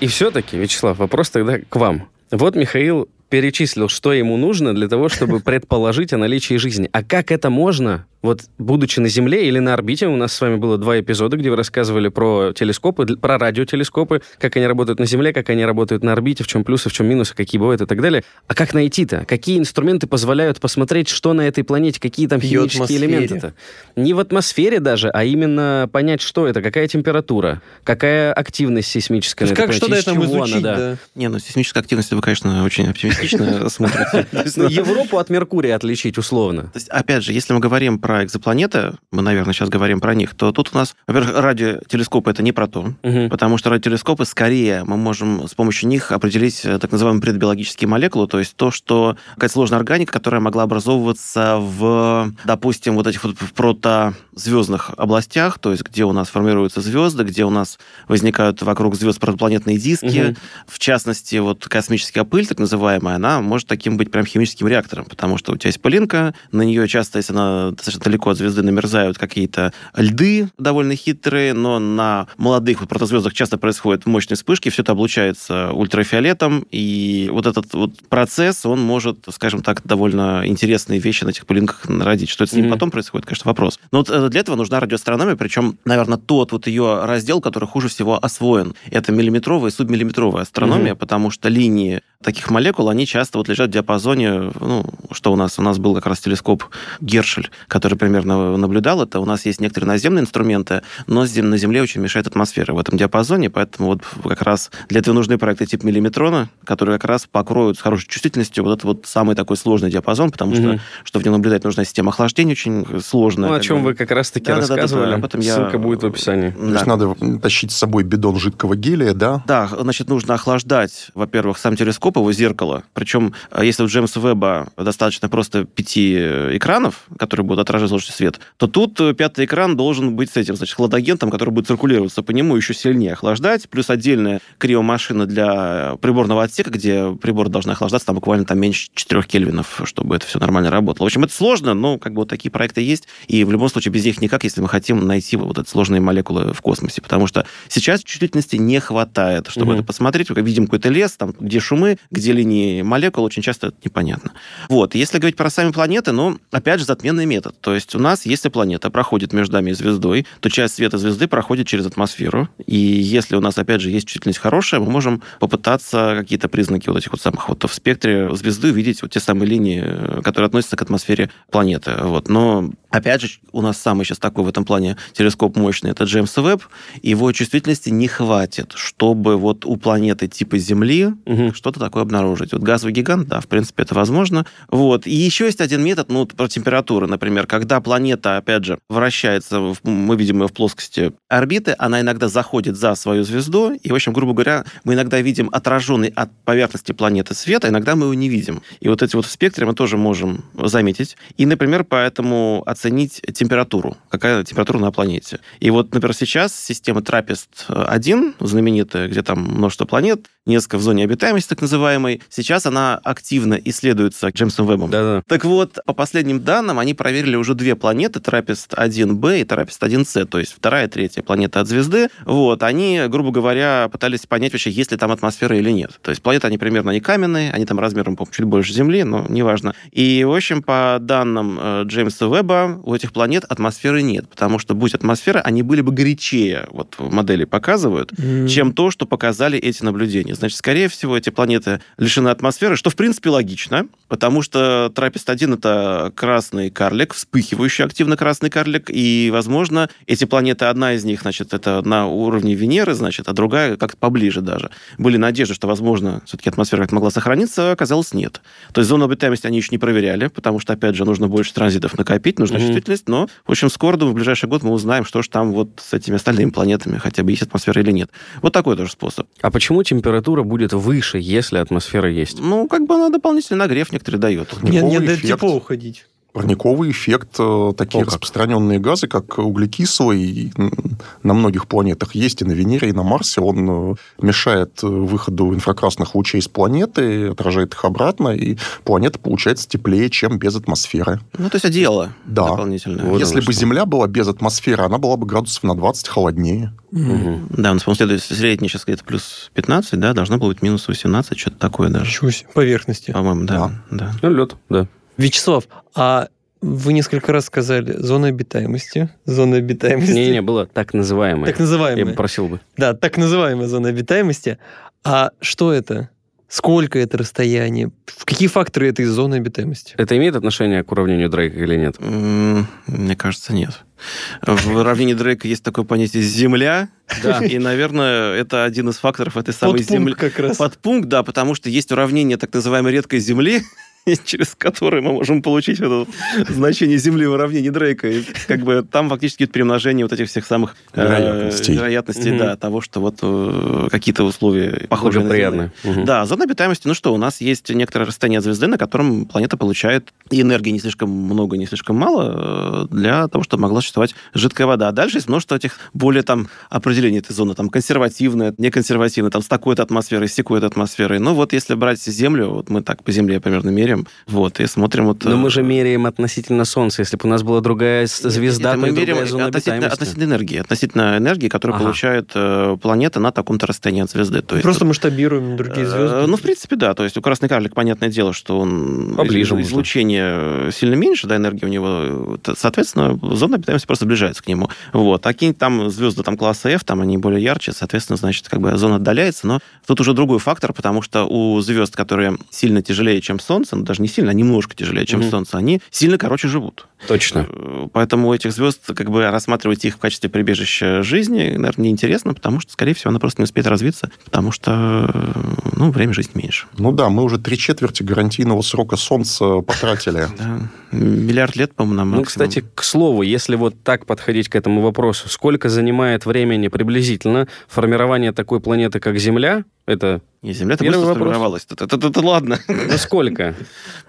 И все-таки, Вячеслав, вопрос тогда к вам. Вот Михаил перечислил, что ему нужно для того, чтобы предположить о наличии жизни. А как это можно, вот будучи на Земле или на орбите? У нас с вами было два эпизода, где вы рассказывали про телескопы, про радиотелескопы, как они работают на Земле, как они работают на орбите, в чем плюсы, в чем минусы, какие бывают и так далее. А как найти-то? Какие инструменты позволяют посмотреть, что на этой планете, какие там химические элементы-то? Не в атмосфере даже, а именно понять, что это, какая температура, какая активность сейсмическая. Как что-то это изучить, да? Не, ну сейсмическая активность, вы, конечно, очень оптимистично смотрите. Европу от Меркурия отличить условно. Опять же, если мы говорим про про экзопланеты, мы, наверное, сейчас говорим про них, то тут у нас, во-первых, радиотелескопы — это не про то, угу. потому что радиотелескопы, скорее, мы можем с помощью них определить так называемые предбиологические молекулы, то есть то, что какая-то сложная органика, которая могла образовываться в, допустим, вот этих вот протозвездных областях, то есть где у нас формируются звезды, где у нас возникают вокруг звезд протопланетные диски, угу. в частности, вот космическая пыль, так называемая, она может таким быть прям химическим реактором, потому что у тебя есть пылинка, на нее часто, если она достаточно далеко от звезды, намерзают какие-то льды довольно хитрые, но на молодых вот протозвездах часто происходят мощные вспышки, все это облучается ультрафиолетом, и вот этот вот процесс, он может, скажем так, довольно интересные вещи на этих пылинках родить. Что это с ним mm-hmm. потом происходит, конечно, вопрос. Но вот для этого нужна радиоастрономия, причем, наверное, тот вот ее раздел, который хуже всего освоен, это миллиметровая и субмиллиметровая астрономия, mm-hmm. потому что линии таких молекул, они часто вот лежат в диапазоне, ну, что у нас? У нас был как раз телескоп Гершель, который примерно наблюдал это. У нас есть некоторые наземные инструменты, но на Земле очень мешает атмосфера в этом диапазоне, поэтому вот как раз для этого нужны проекты типа миллиметрона, которые как раз покроют с хорошей чувствительностью вот этот вот самый такой сложный диапазон, потому mm-hmm. что, что в нем наблюдать, нужна система охлаждения очень сложная. Ну, о чем вы как раз-таки да, рассказывали. Да, да, да, да. Ссылка я... будет в описании. Да. То есть надо тащить с собой бидон жидкого гелия, да? Да, значит, нужно охлаждать, во-первых, сам телескоп, его зеркало. Причем, если у Джеймса Вебба достаточно просто пяти экранов, которые будут отражать солнечный свет, то тут пятый экран должен быть с этим, значит, хладагентом, который будет циркулироваться по нему, еще сильнее охлаждать, плюс отдельная криомашина для приборного отсека, где прибор должен охлаждаться там буквально там, меньше четырёх кельвинов, чтобы это все нормально работало. В общем, это сложно, но как бы вот такие проекты есть, и в любом случае без них никак, если мы хотим найти вот эти сложные молекулы в космосе, потому что сейчас чувствительности не хватает, чтобы mm-hmm. это посмотреть. Видим какой-то лес, там, где шумы, где линии молекул, очень часто это непонятно. Вот. Если говорить про сами планеты, ну, опять же, затменный метод. То есть у нас, если планета проходит между нами и звездой, то часть света звезды проходит через атмосферу. И если у нас, опять же, есть чувствительность хорошая, мы можем попытаться какие-то признаки вот этих вот самых вот в спектре звезды увидеть вот те самые линии, которые относятся к атмосфере планеты. Вот. Но, опять же, у нас самый сейчас такой в этом плане телескоп мощный, это Джеймс Вебб. Его чувствительности не хватит, чтобы вот у планеты типа Земли угу. что-то такое обнаружить. Вот газовый гигант, да, в принципе, это возможно. Вот. И еще есть один метод, ну, про температуры, например. Когда планета, опять же, вращается, в, мы видим ее в плоскости орбиты, она иногда заходит за свою звезду, и, в общем, грубо говоря, мы иногда видим отраженный от поверхности планеты свет, а иногда мы его не видим. И вот эти вот в спектре мы тоже можем заметить. И, например, поэтому оценить температуру. Какая температура на планете. И вот, например, сейчас система траппист один, знаменитая, где там множество планет, несколько в зоне обитаемости, так называемой, сейчас она активно исследуется Джеймсом Веббом. Да-да. Так вот, по последним данным, они проверили уже две планеты, траппист один бэ и траппист один цэ, то есть вторая и третья планета от звезды. Вот, они, грубо говоря, пытались понять вообще, есть ли там атмосфера или нет. То есть планеты, они примерно, они каменные, они там размером, по-моему, чуть больше Земли, но неважно. И, в общем, по данным Джеймса Вебба, у этих планет атмосферы нет, потому что, будь атмосфера, они были бы горячее, вот модели показывают, mm. чем то, что показали эти наблюдения. Значит, скорее всего, эти планеты лишены атмосферы, что, в принципе, логично, потому что траппист один — это красный карлик, вспыхивающий активно красный карлик, и, возможно, эти планеты, одна из них, значит, это на уровне Венеры, значит, а другая как-то поближе даже. Были надежды, что, возможно, все-таки атмосфера как-то могла сохраниться, а оказалось, нет. То есть зону обитаемости они еще не проверяли, потому что, опять же, нужно больше транзитов накопить, нужна mm-hmm. чувствительность, но, в общем, скоро, думаю, в ближайший год мы узнаем, что же там вот с этими остальными планетами, хотя бы есть атмосфера или нет. Вот такой тоже способ. А почему температура будет выше, если атмосфера есть? Ну, как бы она дополнительный нагрев некоторые дает. Мне надо тепло уходить. Парниковый эффект, такие О, распространенные газы, как углекислый, на многих планетах есть, и на Венере, и на Марсе. Он мешает выходу инфракрасных лучей с планеты, отражает их обратно, и планета получается теплее, чем без атмосферы. Ну, то есть одеяло да. дополнительное. Вот Если бы что. Земля была без атмосферы, она была бы градусов на двадцать холоднее. Mm-hmm. Угу. Да, у нас, по-моему, средний сейчас где-то плюс пятнадцать, да, должно было быть минус восемнадцать, что-то такое даже. Ничего себе. Поверхности. По-моему, да. да. да. Ну, лед, да. Вячеслав, а вы несколько раз сказали зона обитаемости. Зона обитаемости. Не-не, было так называемая. Так называемая. Я бы просил бы. Да, так называемая зона обитаемости. А что это? Сколько это расстояние? В какие факторы этой зоны обитаемости? Это имеет отношение к уравнению Дрейка или нет? Мне кажется, нет. В уравнении Дрейка есть такое понятие «земля», да. и, наверное, это один из факторов этой самой Подпункт земли. Подпункт как раз. Подпункт, да, потому что есть уравнение так называемой редкой земли, через который мы можем получить вот это значение Земли в уравнении Дрейка. И как бы там фактически идет перемножение вот этих всех самых вероятностей, э, вероятностей угу. да, того, что вот э, какие-то условия похожие на Землю. Угу. Да, зона обитаемости. Ну что, у нас есть некоторое расстояние от звезды, на котором планета получает и энергии не слишком много, не слишком мало для того, чтобы могла существовать жидкая вода. А дальше есть множество этих более там определений этой зоны. Там консервативная, неконсервативная, там с такой-то атмосферой, с такой-то атмосферой. Ну вот если брать Землю, вот мы так по Земле примерно меряем, вот, и смотрим вот... Но мы же меряем относительно Солнца. Если бы у нас была другая звезда, то мы меряем относительно, относительно энергии. Относительно энергии, которую ага. получает э, планета на таком-то расстоянии от звезды. То есть, просто вот, масштабируем другие звезды? Э, ну, в принципе, да. То есть у красный карлик, понятное дело, что он... Поближе. Излучение сильно меньше, да, энергии у него. Соответственно, зона обитаемости просто сближается к нему. Вот. А какие-нибудь там звезды там, класса F, там они более ярче, соответственно, значит, как бы зона отдаляется. Но тут уже другой фактор, потому что у звезд, которые сильно тяжелее, чем Солнце, ну, даже не сильно, а немножко тяжелее, чем mm-hmm. Солнце, они сильно короче живут. Точно. Поэтому этих звезд, как бы рассматривать их в качестве прибежища жизни, наверное, неинтересно, потому что, скорее всего, она просто не успеет развиться, потому что, ну, время жизни меньше. Ну да, мы уже три четверти гарантийного срока Солнца потратили. Миллиард лет, по-моему, на максимум. Ну, кстати, к слову, если вот так подходить к этому вопросу, сколько занимает времени приблизительно формирование такой планеты, как Земля, это... И Земля-то быстро вопрос. Сформировалась. Это ладно. Ну, сколько?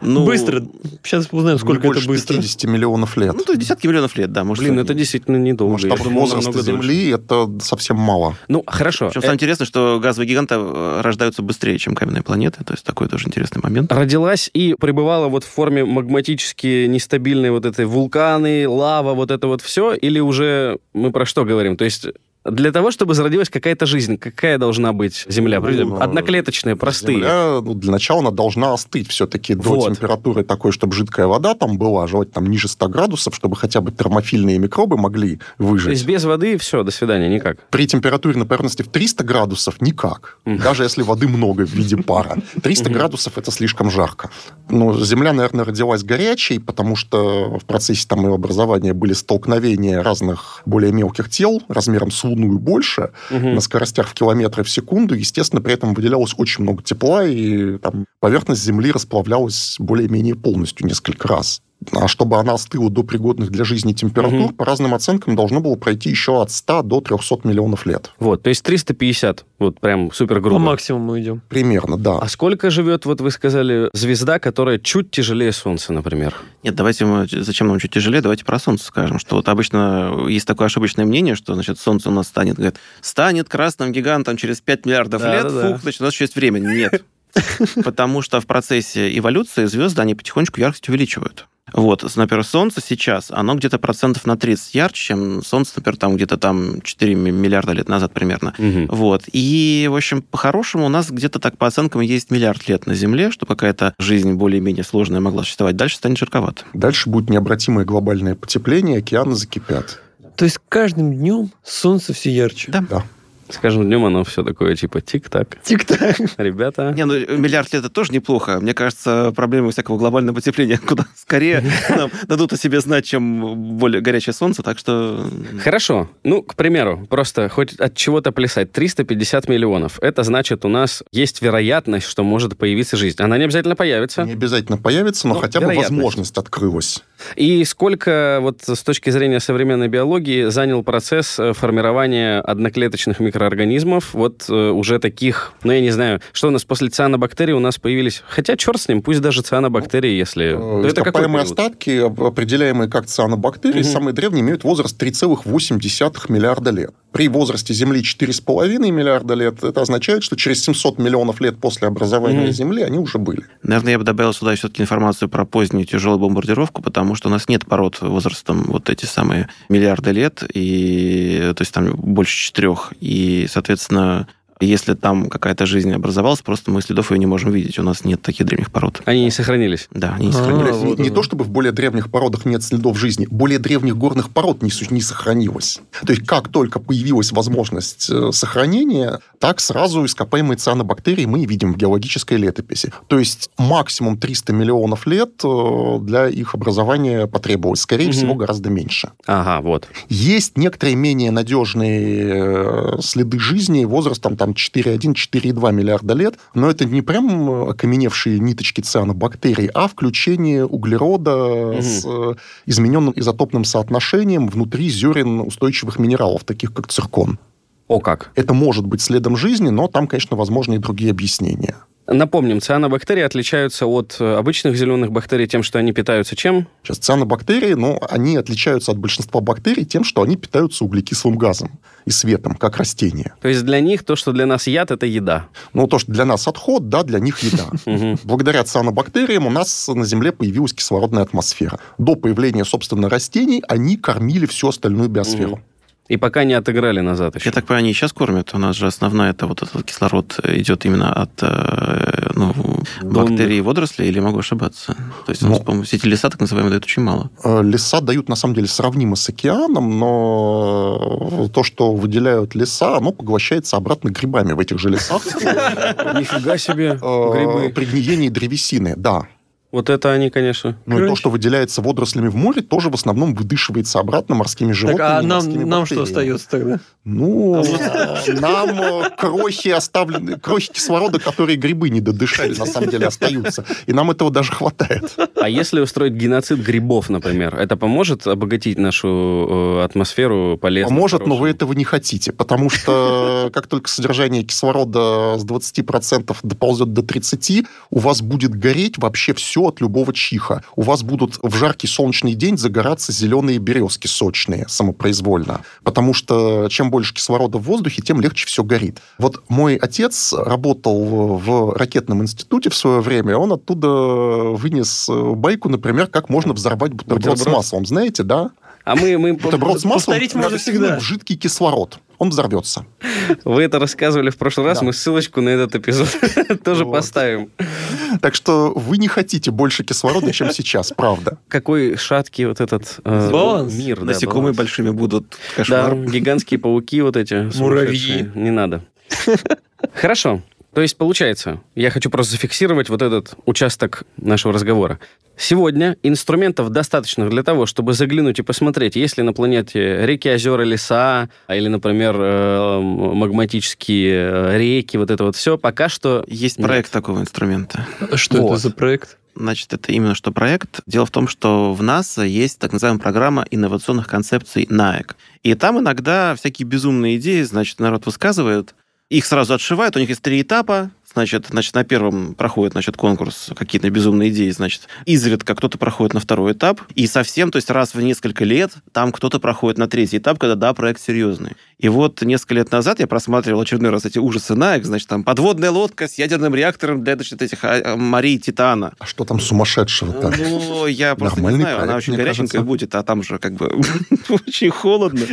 Ну, быстро. Сейчас узнаем, сколько это быстро. пятьдесят миллионов лет. Ну, то есть десятки миллионов лет, да. Может, Блин, они... это действительно недолго. Масштаб возраста Земли – это совсем мало. Ну, хорошо. Причем, самое это... интересное, что газовые гиганты рождаются быстрее, чем каменные планеты. То есть такой тоже интересный момент. Родилась и пребывала вот в форме магматически нестабильной вот этой вулканы, лава, вот это вот все? Или уже мы про что говорим? То есть... Для того, чтобы зародилась какая-то жизнь, какая должна быть Земля? Ну, одноклеточная, простые. Земля, ну, для начала она должна остыть все-таки до вот. температуры такой, чтобы жидкая вода там была, желательно там ниже ста градусов, чтобы хотя бы термофильные микробы могли выжить. То есть без воды все, до свидания, никак? При температуре на поверхности в триста градусов никак. Даже если воды много в виде пара. триста градусов это слишком жарко. Но Земля, наверное, родилась горячей, потому что в процессе там ее образования были столкновения разных более мелких тел размером с луну, и больше, угу. на скоростях в километры в секунду, естественно, при этом выделялось очень много тепла, и там, поверхность Земли расплавлялась более-менее полностью несколько раз. А чтобы она остыла до пригодных для жизни температур, угу. по разным оценкам должно было пройти еще от ста до трехсот миллионов лет. Вот, то есть триста пятьдесят, вот прям супер грубо. По максимуму идем. Примерно, да. А сколько живет, вот вы сказали, звезда, которая чуть тяжелее Солнца, например? Нет, давайте мы, зачем нам чуть тяжелее, давайте про Солнце скажем, что вот обычно есть такое ошибочное мнение, что, значит, Солнце у нас станет, говорит, станет красным гигантом через пять миллиардов да, лет, да, фух, да. значит, у нас еще есть время. Нет. Потому что в процессе эволюции звезды, они потихонечку яркость увеличивают. Вот, например, Солнце сейчас, оно где-то процентов на тридцать ярче, чем Солнце, например, там где-то там четыре миллиарда лет назад примерно. Угу. Вот. И, в общем, по-хорошему у нас где-то так по оценкам есть миллиард лет на Земле, чтобы какая-то жизнь более-менее сложная могла существовать. Дальше станет жарковато. Дальше будет необратимое глобальное потепление, океаны закипят. То есть каждым днем Солнце все ярче? Да. да. С каждым днем оно все такое, типа, тик-так. Тик-так. Ребята. Не, ну, миллиард лет это тоже неплохо. Мне кажется, проблема всякого глобального потепления куда скорее нам дадут о себе знать, чем более горячее солнце, так что... Хорошо. Ну, к примеру, просто хоть от чего-то плясать. триста пятьдесят миллионов. Это значит, у нас есть вероятность, что может появиться жизнь. Она не обязательно появится. Не обязательно появится, но, но хотя бы возможность открылась. И сколько, вот с точки зрения современной биологии, занял процесс формирования одноклеточных микроорганизмов? микроорганизмов, вот э, уже таких, ну, я не знаю, что у нас после цианобактерий у нас появились, хотя черт с ним, пусть даже цианобактерии, если... Э, ископаемые остатки, определяемые как цианобактерии, угу. самые древние, имеют возраст три целых восемь десятых миллиарда лет. При возрасте Земли четыре целых пять десятых миллиарда лет это означает, что через семьсот миллионов лет после образования угу. Земли они уже были. Наверное, я бы добавил сюда все-таки информацию про позднюю тяжелую бомбардировку, потому что у нас нет пород возрастом вот эти самые миллиарды лет, и, то есть там больше четырех, и И, соответственно, если там какая-то жизнь образовалась, просто мы следов ее не можем видеть. У нас нет таких древних пород. Они не сохранились? Да, они не сохранились. А, не, вот не то, чтобы в более древних породах нет следов жизни, более древних горных пород не, не сохранилось. То есть, как только появилась возможность сохранения, так сразу ископаемые цианобактерии мы видим в геологической летописи. То есть, максимум триста миллионов лет для их образования потребовалось. Скорее угу. всего, гораздо меньше. Ага, вот. Есть некоторые менее надежные следы жизни возрастом, там, там четыре целых одна десятая - четыре целых две миллиарда лет, но это не прям окаменевшие ниточки цианобактерий, а включение углерода угу. с измененным изотопным соотношением внутри зерен устойчивых минералов, таких как циркон. О как! Это может быть следом жизни, но там, конечно, возможны и другие объяснения. Напомним, цианобактерии отличаются от обычных зеленых бактерий тем, что они питаются чем? Сейчас цианобактерии, но они отличаются от большинства бактерий тем, что они питаются углекислым газом и светом, как растения. То есть для них то, что для нас яд, это еда? Ну, то, что для нас отход, да, для них еда. Благодаря цианобактериям у нас на Земле появилась кислородная атмосфера. До появления, собственно, растений они кормили всю остальную биосферу. И пока не отыграли назад еще. Я так понимаю, они и сейчас кормят. У нас же основная это вот этот кислород идет именно от ну, бактерий и водорослей, или могу ошибаться? То есть, у нас, по-моему, все эти леса, так называемые, дают очень мало. Леса дают, на самом деле, сравнимо с океаном, но то, что выделяют леса, оно поглощается обратно грибами в этих же лесах. Нифига себе, грибы. При гниении древесины, да. Вот это они, конечно. Ну и то, что выделяется водорослями в море, тоже в основном выдышивается обратно морскими животными. Так, а нам, нам что остается тогда? Ну, нам крохи оставлены, крохи кислорода, которые грибы не додышали, на самом деле остаются. И нам этого даже хватает. А если устроить геноцид грибов, например, это поможет обогатить нашу атмосферу полезным? Поможет, но вы этого не хотите, потому что как только содержание кислорода с двадцати процентов доползет до тридцати процентов, у вас будет гореть вообще все от любого чиха. У вас будут в жаркий солнечный день загораться зеленые березки сочные самопроизвольно. Потому что чем больше кислорода в воздухе, тем легче все горит. Вот мой отец работал в ракетном институте в свое время. Он оттуда вынес байку, например, как можно взорвать бутерброд, бутерброд? с маслом. Знаете, да? А мы, мы бутерброд с маслом надо всегда в жидкий кислород. Он взорвется. Вы это рассказывали в прошлый раз, да. Мы ссылочку на этот эпизод тоже вот. Поставим. Так что вы не хотите больше кислорода, чем сейчас, правда. Какой шаткий вот этот э, баланс. Мир. Насекомые да, большими будут. Кошмар. Да, гигантские пауки вот эти. Муравьи. Не надо. Хорошо. То есть, получается, я хочу просто зафиксировать вот этот участок нашего разговора. Сегодня инструментов достаточно для того, чтобы заглянуть и посмотреть, есть ли на планете реки, озера, леса, или, например, магматические реки, вот это вот все. Пока что... Есть проект нет. такого инструмента. Что вот. Это за проект? Значит, это именно что проект. Дело в том, что в НАСА есть так называемая программа инновационных концепций наик. И там иногда всякие безумные идеи, значит, народ высказывает. Их сразу отшивают, у них есть три этапа. Значит, значит, на первом проходит значит, конкурс, какие-то безумные идеи, значит, изредка кто-то проходит на второй этап, и совсем, то есть раз в несколько лет, там кто-то проходит на третий этап, когда, да, проект серьезный. И вот несколько лет назад я просматривал очередной раз эти ужасы наик, значит, там подводная лодка с ядерным реактором для значит, этих морей Титана. А что там сумасшедшего-то? Ну, я просто не знаю, она очень горяченькая будет, а там же как бы очень холодно.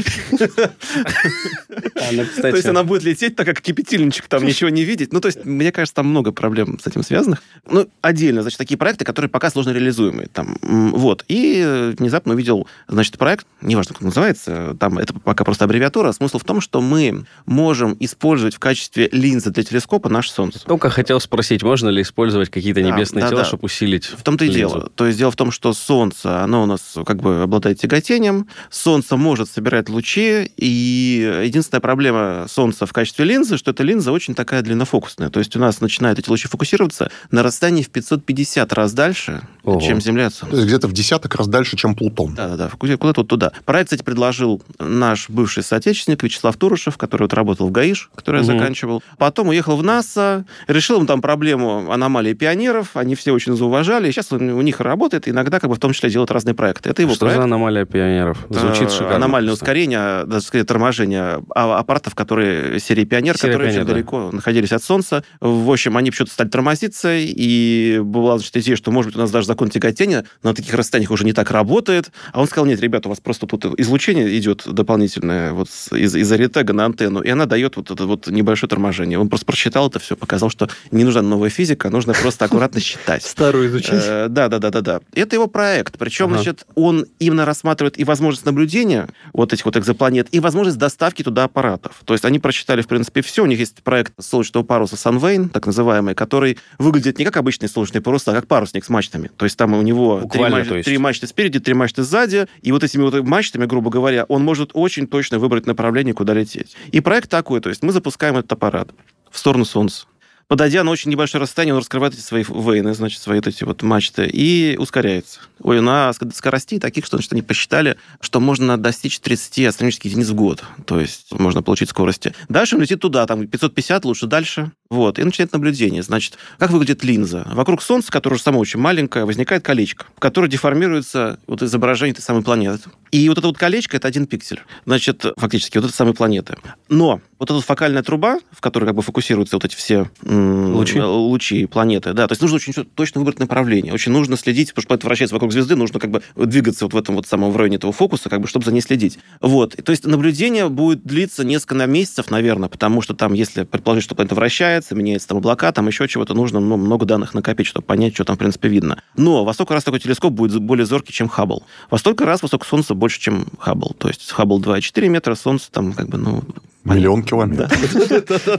То есть она будет лететь, так как кипятильничек там ничего не видеть. Ну, то есть мне Мне кажется, там много проблем с этим связанных. Ну, отдельно, значит, такие проекты, которые пока сложно реализуемые. Там, вот. И внезапно увидел, значит, проект, неважно, как он называется, там это пока просто аббревиатура. Смысл в том, что мы можем использовать в качестве линзы для телескопа наше Солнце. Только хотел спросить, можно ли использовать какие-то да, небесные да, тела, да. чтобы усилить в том-то линзу. И дело. То есть дело в том, что Солнце, оно у нас как бы обладает тяготением, Солнце может собирать лучи, и единственная проблема Солнца в качестве линзы, что эта линза очень такая длиннофокусная. То есть у нас начинают эти лучи фокусироваться на расстоянии в пятьсот пятьдесят раз дальше, Ого. Чем Земля. То есть где-то в десяток раз дальше, чем Плутон. Да-да-да, куда-то вот туда. Проект, кстати, предложил наш бывший соотечественник Вячеслав Турушев, который вот работал в ГАИШ, который угу. я заканчивал. Потом уехал в НАСА, решил им там проблему аномалии пионеров, они все очень зауважали, и сейчас он у них работает, иногда как бы в том числе делают разные проекты. Это его Что проект. Что за аномалия пионеров? Звучит шикарно. Аномальное просто. Ускорение, даже скорее торможение аппаратов, которые серии пионер, серия которые пионер, очень да. далеко находились от Солнца. В общем, они почему-то стали тормозиться, и была, значит, идея, что, может быть, у нас даже закон тяготения на таких расстояниях уже не так работает. А он сказал, нет, ребята, у вас просто тут излучение идет дополнительное вот из- из-за ретега на антенну, и она дает вот это вот небольшое торможение. Он просто просчитал это все, показал, что не нужна новая физика, нужно просто аккуратно считать. Старую изучать. Да-да-да-да-да. Это его проект. Причем, значит, он именно рассматривает и возможность наблюдения вот этих вот экзопланет, и возможность доставки туда аппаратов. То есть они просчитали, в принципе, все. У них есть проект солнечного паруса Sunway, бассейн, так называемый, который выглядит не как обычный сложный парус, а как парусник с мачтами. То есть там у него три, мач... есть. три мачты спереди, три мачты сзади, и вот этими вот мачтами, грубо говоря, он может очень точно выбрать направление, куда лететь. И проект такой, то есть мы запускаем этот аппарат в сторону Солнца. Подойдя на очень небольшое расстояние, он раскрывает эти свои вейны, значит, свои эти вот мачты, и ускоряется. Ой, на скоростей таких, что значит, они посчитали, что можно достичь тридцати астрономических единиц в год. То есть можно получить скорости. Дальше он летит туда, там пятьсот пятьдесят, лучше дальше. Вот, и начинает наблюдение. Значит, как выглядит линза? Вокруг Солнца, которое уже само очень маленькое, возникает колечко, которое деформируется вот изображение этой самой планеты. И вот это вот колечко — это один пиксель. Значит, фактически, вот этой самой планеты. Но вот эта фокальная труба, в которой как бы фокусируются вот эти все м- лучи. лучи планеты, да, то есть нужно очень точно выбрать направление. Очень нужно следить, потому что планета вращается вокруг звезды, нужно как бы двигаться вот в этом вот самом в районе этого фокуса, как бы, чтобы за ней следить. Вот. То есть наблюдение будет длиться несколько месяцев, наверное, потому что там, если предположить, что планета вращается, меняется там облака, там еще чего-то нужно, ну, много данных накопить, чтобы понять, что там, в принципе, видно. Но во столько раз такой телескоп будет более зоркий, чем Хаббл. Во столько раз восток Солнца больше, чем Хаббл. То есть Хаббл два и четыре метра, Солнце там как бы, ну... Миллион километров.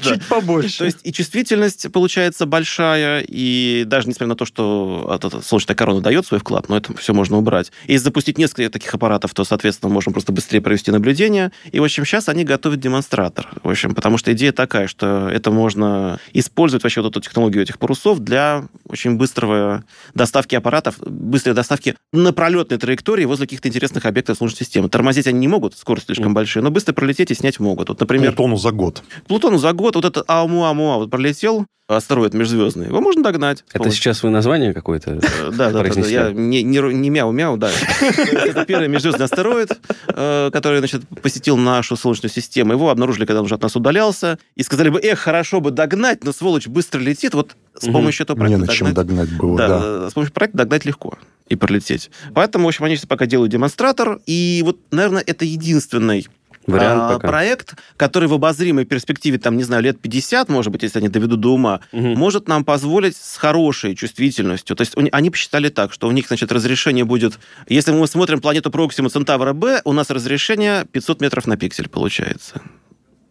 Чуть побольше. То есть и чувствительность получается большая, и даже несмотря на то, что солнечная корона дает свой вклад, но это все можно убрать. И если запустить несколько таких аппаратов, то, соответственно, можем просто быстрее провести наблюдение. И, в общем, сейчас они готовят демонстратор. В общем, потому что идея такая, что это можно использовать вообще вот эту технологию этих парусов для очень быстрого доставки аппаратов, быстрой доставки на пролетной траектории возле каких-то интересных объектов Солнечной системы. Тормозить они не могут, скорость слишком большая, но быстро пролететь и снять могут. Вот, например, Плутону за год. Плутону за год. Вот этот Оумуамуа вот пролетел, астероид межзвездный, его можно догнать. Это сейчас вы название какое-то произнесли? Да, да, не мяу-мяу, да. Это первый межзвездный астероид, который, значит, посетил нашу Солнечную систему. Его обнаружили, когда он уже от нас удалялся, и сказали бы, эх, хорошо бы догнать, но сволочь быстро летит. Вот с помощью этого проекта догнать... Не на чем догнать было, да. С помощью проекта догнать легко и пролететь. Поэтому, в общем, они сейчас пока делают демонстратор, и вот, наверное, это единственный А, проект, который в обозримой перспективе, там, не знаю, лет пятьдесят, может быть, если они доведут до ума, угу. может нам позволить с хорошей чувствительностью. То есть они посчитали так, что у них, значит, разрешение будет... Если мы смотрим планету Проксима Центавра Б, у нас разрешение пятьсот метров на пиксель получается.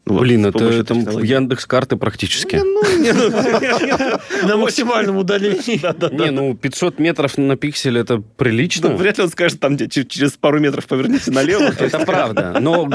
Вот, блин, это, это Яндекс.Карты практически. На максимальном удалении. Не, ну, пятьсот метров на пиксель, это прилично. Вряд ли он скажет, там, через пару метров поверните налево. Это правда. Но,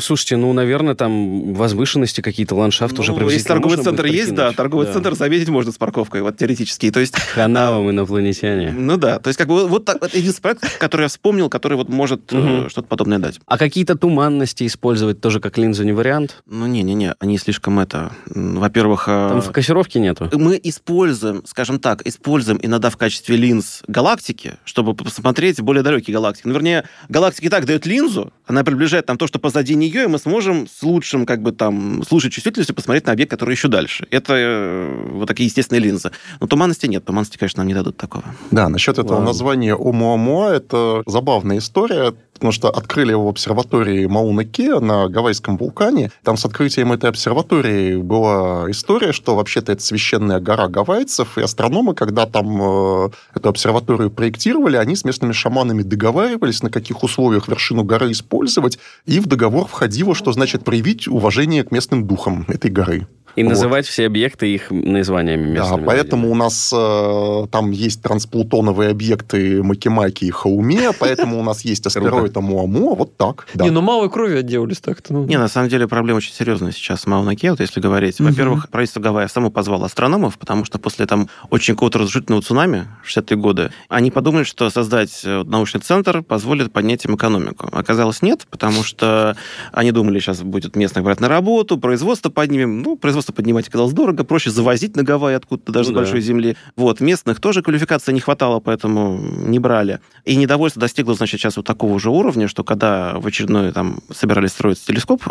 слушайте, ну, наверное, там возвышенности какие-то, ландшафт уже приблизительно. Если торговый центр есть, да, торговый центр заметить можно с парковкой, вот, теоретически. Хана вам, инопланетяне. Ну, да. То есть, как бы, вот единственный проект, который я вспомнил, который вот может что-то подобное дать. А какие-то туманности использовать тоже как линзу не вариант? Ну, не-не-не, они слишком это... Во-первых... Там фокусировки нету? Мы используем, скажем так, используем иногда в качестве линз галактики, чтобы посмотреть более далекие галактики. Ну, вернее, галактики так дают линзу, она приближает там то, что позади нее, и мы сможем с лучшим, как бы там, с лучшей чувствительностью посмотреть на объект, который еще дальше. Это э, вот такие естественные линзы. Но туманности нет. Туманности, конечно, нам не дадут такого. Да, насчет этого Ладно. названия Оумуамуа, это забавная история, потому что открыли его в обсерватории Мауна-Кеа на гавайском вулкане. Там с открытием этой обсерватории была история, что вообще-то это священная гора гавайцев, и астрономы, когда там э, эту обсерваторию проектировали, они с местными шаманами договаривались, на каких условиях вершину горы использовать, и в договор входило, что значит проявить уважение к местным духам этой горы. И называть вот. все объекты их названиями местными. Да, поэтому у нас э, там есть трансплутоновые объекты Макемаке и Хаумеа, поэтому у нас есть астероид Оумуамуа, вот так. Не, ну малой крови отделались так-то. Не, на самом деле проблема очень серьезная сейчас с Мауна-Кеа, вот если говорить. Во-первых, правительство Гавайи само позвало астрономов, потому что после там очень какого-то разрушительного цунами в шестидесятые годы они подумали, что создать научный центр позволит поднять им экономику. Оказалось, нет, потому что они думали, сейчас будет местных брать на работу, производство поднимем, ну, производство поднимать оказалось дорого, проще завозить на Гавайи откуда-то, даже ну, с большой да. земли. Вот, местных тоже квалификации не хватало, поэтому не брали. И недовольство достигло, значит, сейчас вот такого же уровня, что когда в очередной там собирались строить телескоп,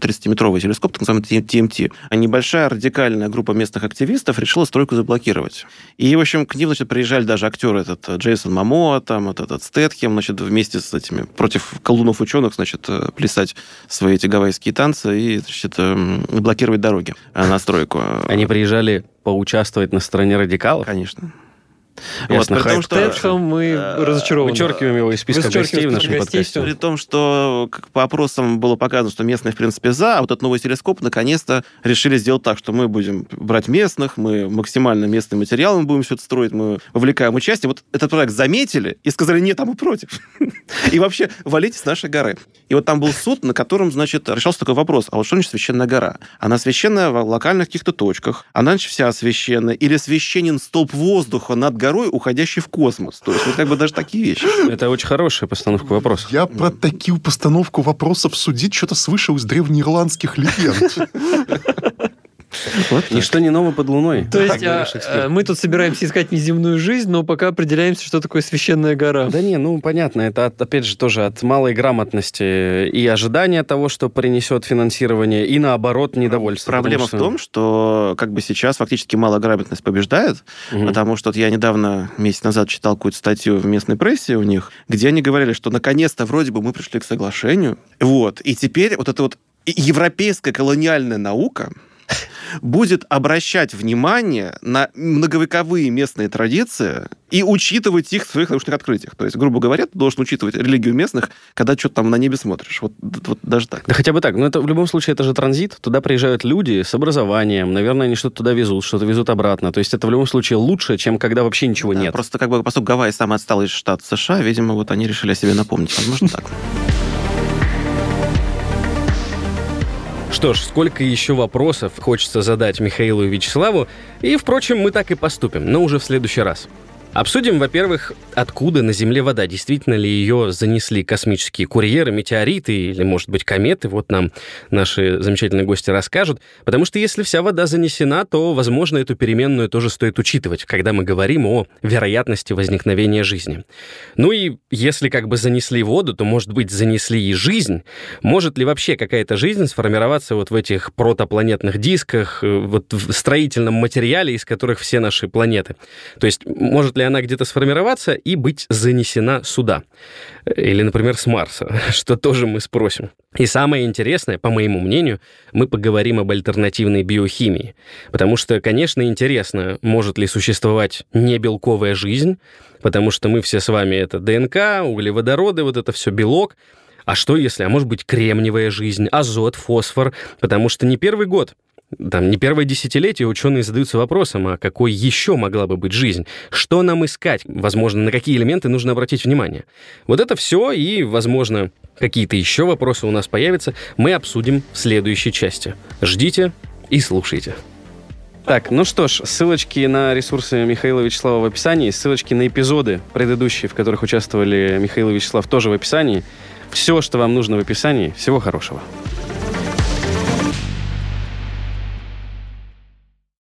тридцатиметровый телескоп, так называемый Т М Т, небольшая радикальная группа местных активистов решила стройку заблокировать. И, в общем, к ним, значит, приезжали даже актеры, этот Джейсон Мамоа, там, вот этот Стэтхем, значит, вместе с этими, против колдунов-ученых, значит, плясать свои эти гавайские танцы и, значит, блокировать дороги. Настройку. Они приезжали поучаствовать на стороне радикалов? Конечно. Ясно, вот, хайп Стэтхэм мы разочарованы. Вычеркиваем его из списка гостей в нашем подкасте. При том, что как по опросам было показано, что местные, в принципе, за, а вот этот новый телескоп наконец-то решили сделать так, что мы будем брать местных, мы максимально местный материал, мы будем все это строить, мы вовлекаем участие. Вот этот проект заметили и сказали, нет, а мы против. И вообще, валите с нашей горы. И вот там был суд, на котором, значит, решался такой вопрос, а вот что значит священная гора? Она священная в локальных каких-то точках, она вся священная, или священен столб воздуха над горой, уходящий в космос. То есть, вот как бы даже такие вещи. Это очень хорошая постановка вопроса. Я про такую постановку вопросов судить что-то слышал из древнеирландских легенд. Вот ничто не ново под луной. То есть а, а, мы тут собираемся искать неземную жизнь, но пока определяемся, что такое священная гора. Да не, ну понятно, это от, опять же тоже от малой грамотности и ожидания того, что принесет финансирование, и наоборот недовольство. Проблема что... в том, что как бы сейчас фактически малограмотность побеждает, угу. потому что вот я недавно, месяц назад, читал какую-то статью в местной прессе у них, где они говорили, что наконец-то вроде бы мы пришли к соглашению. Вот, и теперь вот эта вот европейская колониальная наука будет обращать внимание на многовековые местные традиции и учитывать их в своих научных открытиях. То есть, грубо говоря, ты должен учитывать религию местных, когда что-то там на небе смотришь. Вот, вот даже так. Да хотя бы так. Но это в любом случае это же транзит. Туда приезжают люди с образованием. Наверное, они что-то туда везут, что-то везут обратно. То есть это в любом случае лучше, чем когда вообще ничего да, нет. Просто как бы, поскольку Гавайи самый отсталый штат США, видимо, вот они решили о себе напомнить. Возможно, так. Что ж, сколько еще вопросов хочется задать Михаилу и Вячеславу, и, впрочем, мы так и поступим, но уже в следующий раз. Обсудим, во-первых, откуда на Земле вода, действительно ли ее занесли космические курьеры, метеориты или, может быть, кометы, вот нам наши замечательные гости расскажут, потому что если вся вода занесена, то, возможно, эту переменную тоже стоит учитывать, когда мы говорим о вероятности возникновения жизни. Ну и если как бы занесли воду, то, может быть, занесли и жизнь, может ли вообще какая-то жизнь сформироваться вот в этих протопланетных дисках, вот в строительном материале, из которых все наши планеты, то есть может ли она где-то сформироваться и быть занесена сюда. Или, например, с Марса, что тоже мы спросим. И самое интересное, по моему мнению, мы поговорим об альтернативной биохимии. Потому что, конечно, интересно, может ли существовать небелковая жизнь, потому что мы все с вами это ДНК, углеводороды, вот это все белок. А что если, а может быть, кремниевая жизнь, азот, фосфор, потому что не первый год, там не первое десятилетие ученые задаются вопросом, а какой еще могла бы быть жизнь? Что нам искать? Возможно, на какие элементы нужно обратить внимание? Вот это все и, возможно, какие-то еще вопросы у нас появятся, мы обсудим в следующей части. Ждите и слушайте. Так, ну что ж, ссылочки на ресурсы Михаила и Вячеслава в описании, ссылочки на эпизоды предыдущие, в которых участвовали Михаил и Вячеслав, тоже в описании. Все, что вам нужно в описании. Всего хорошего.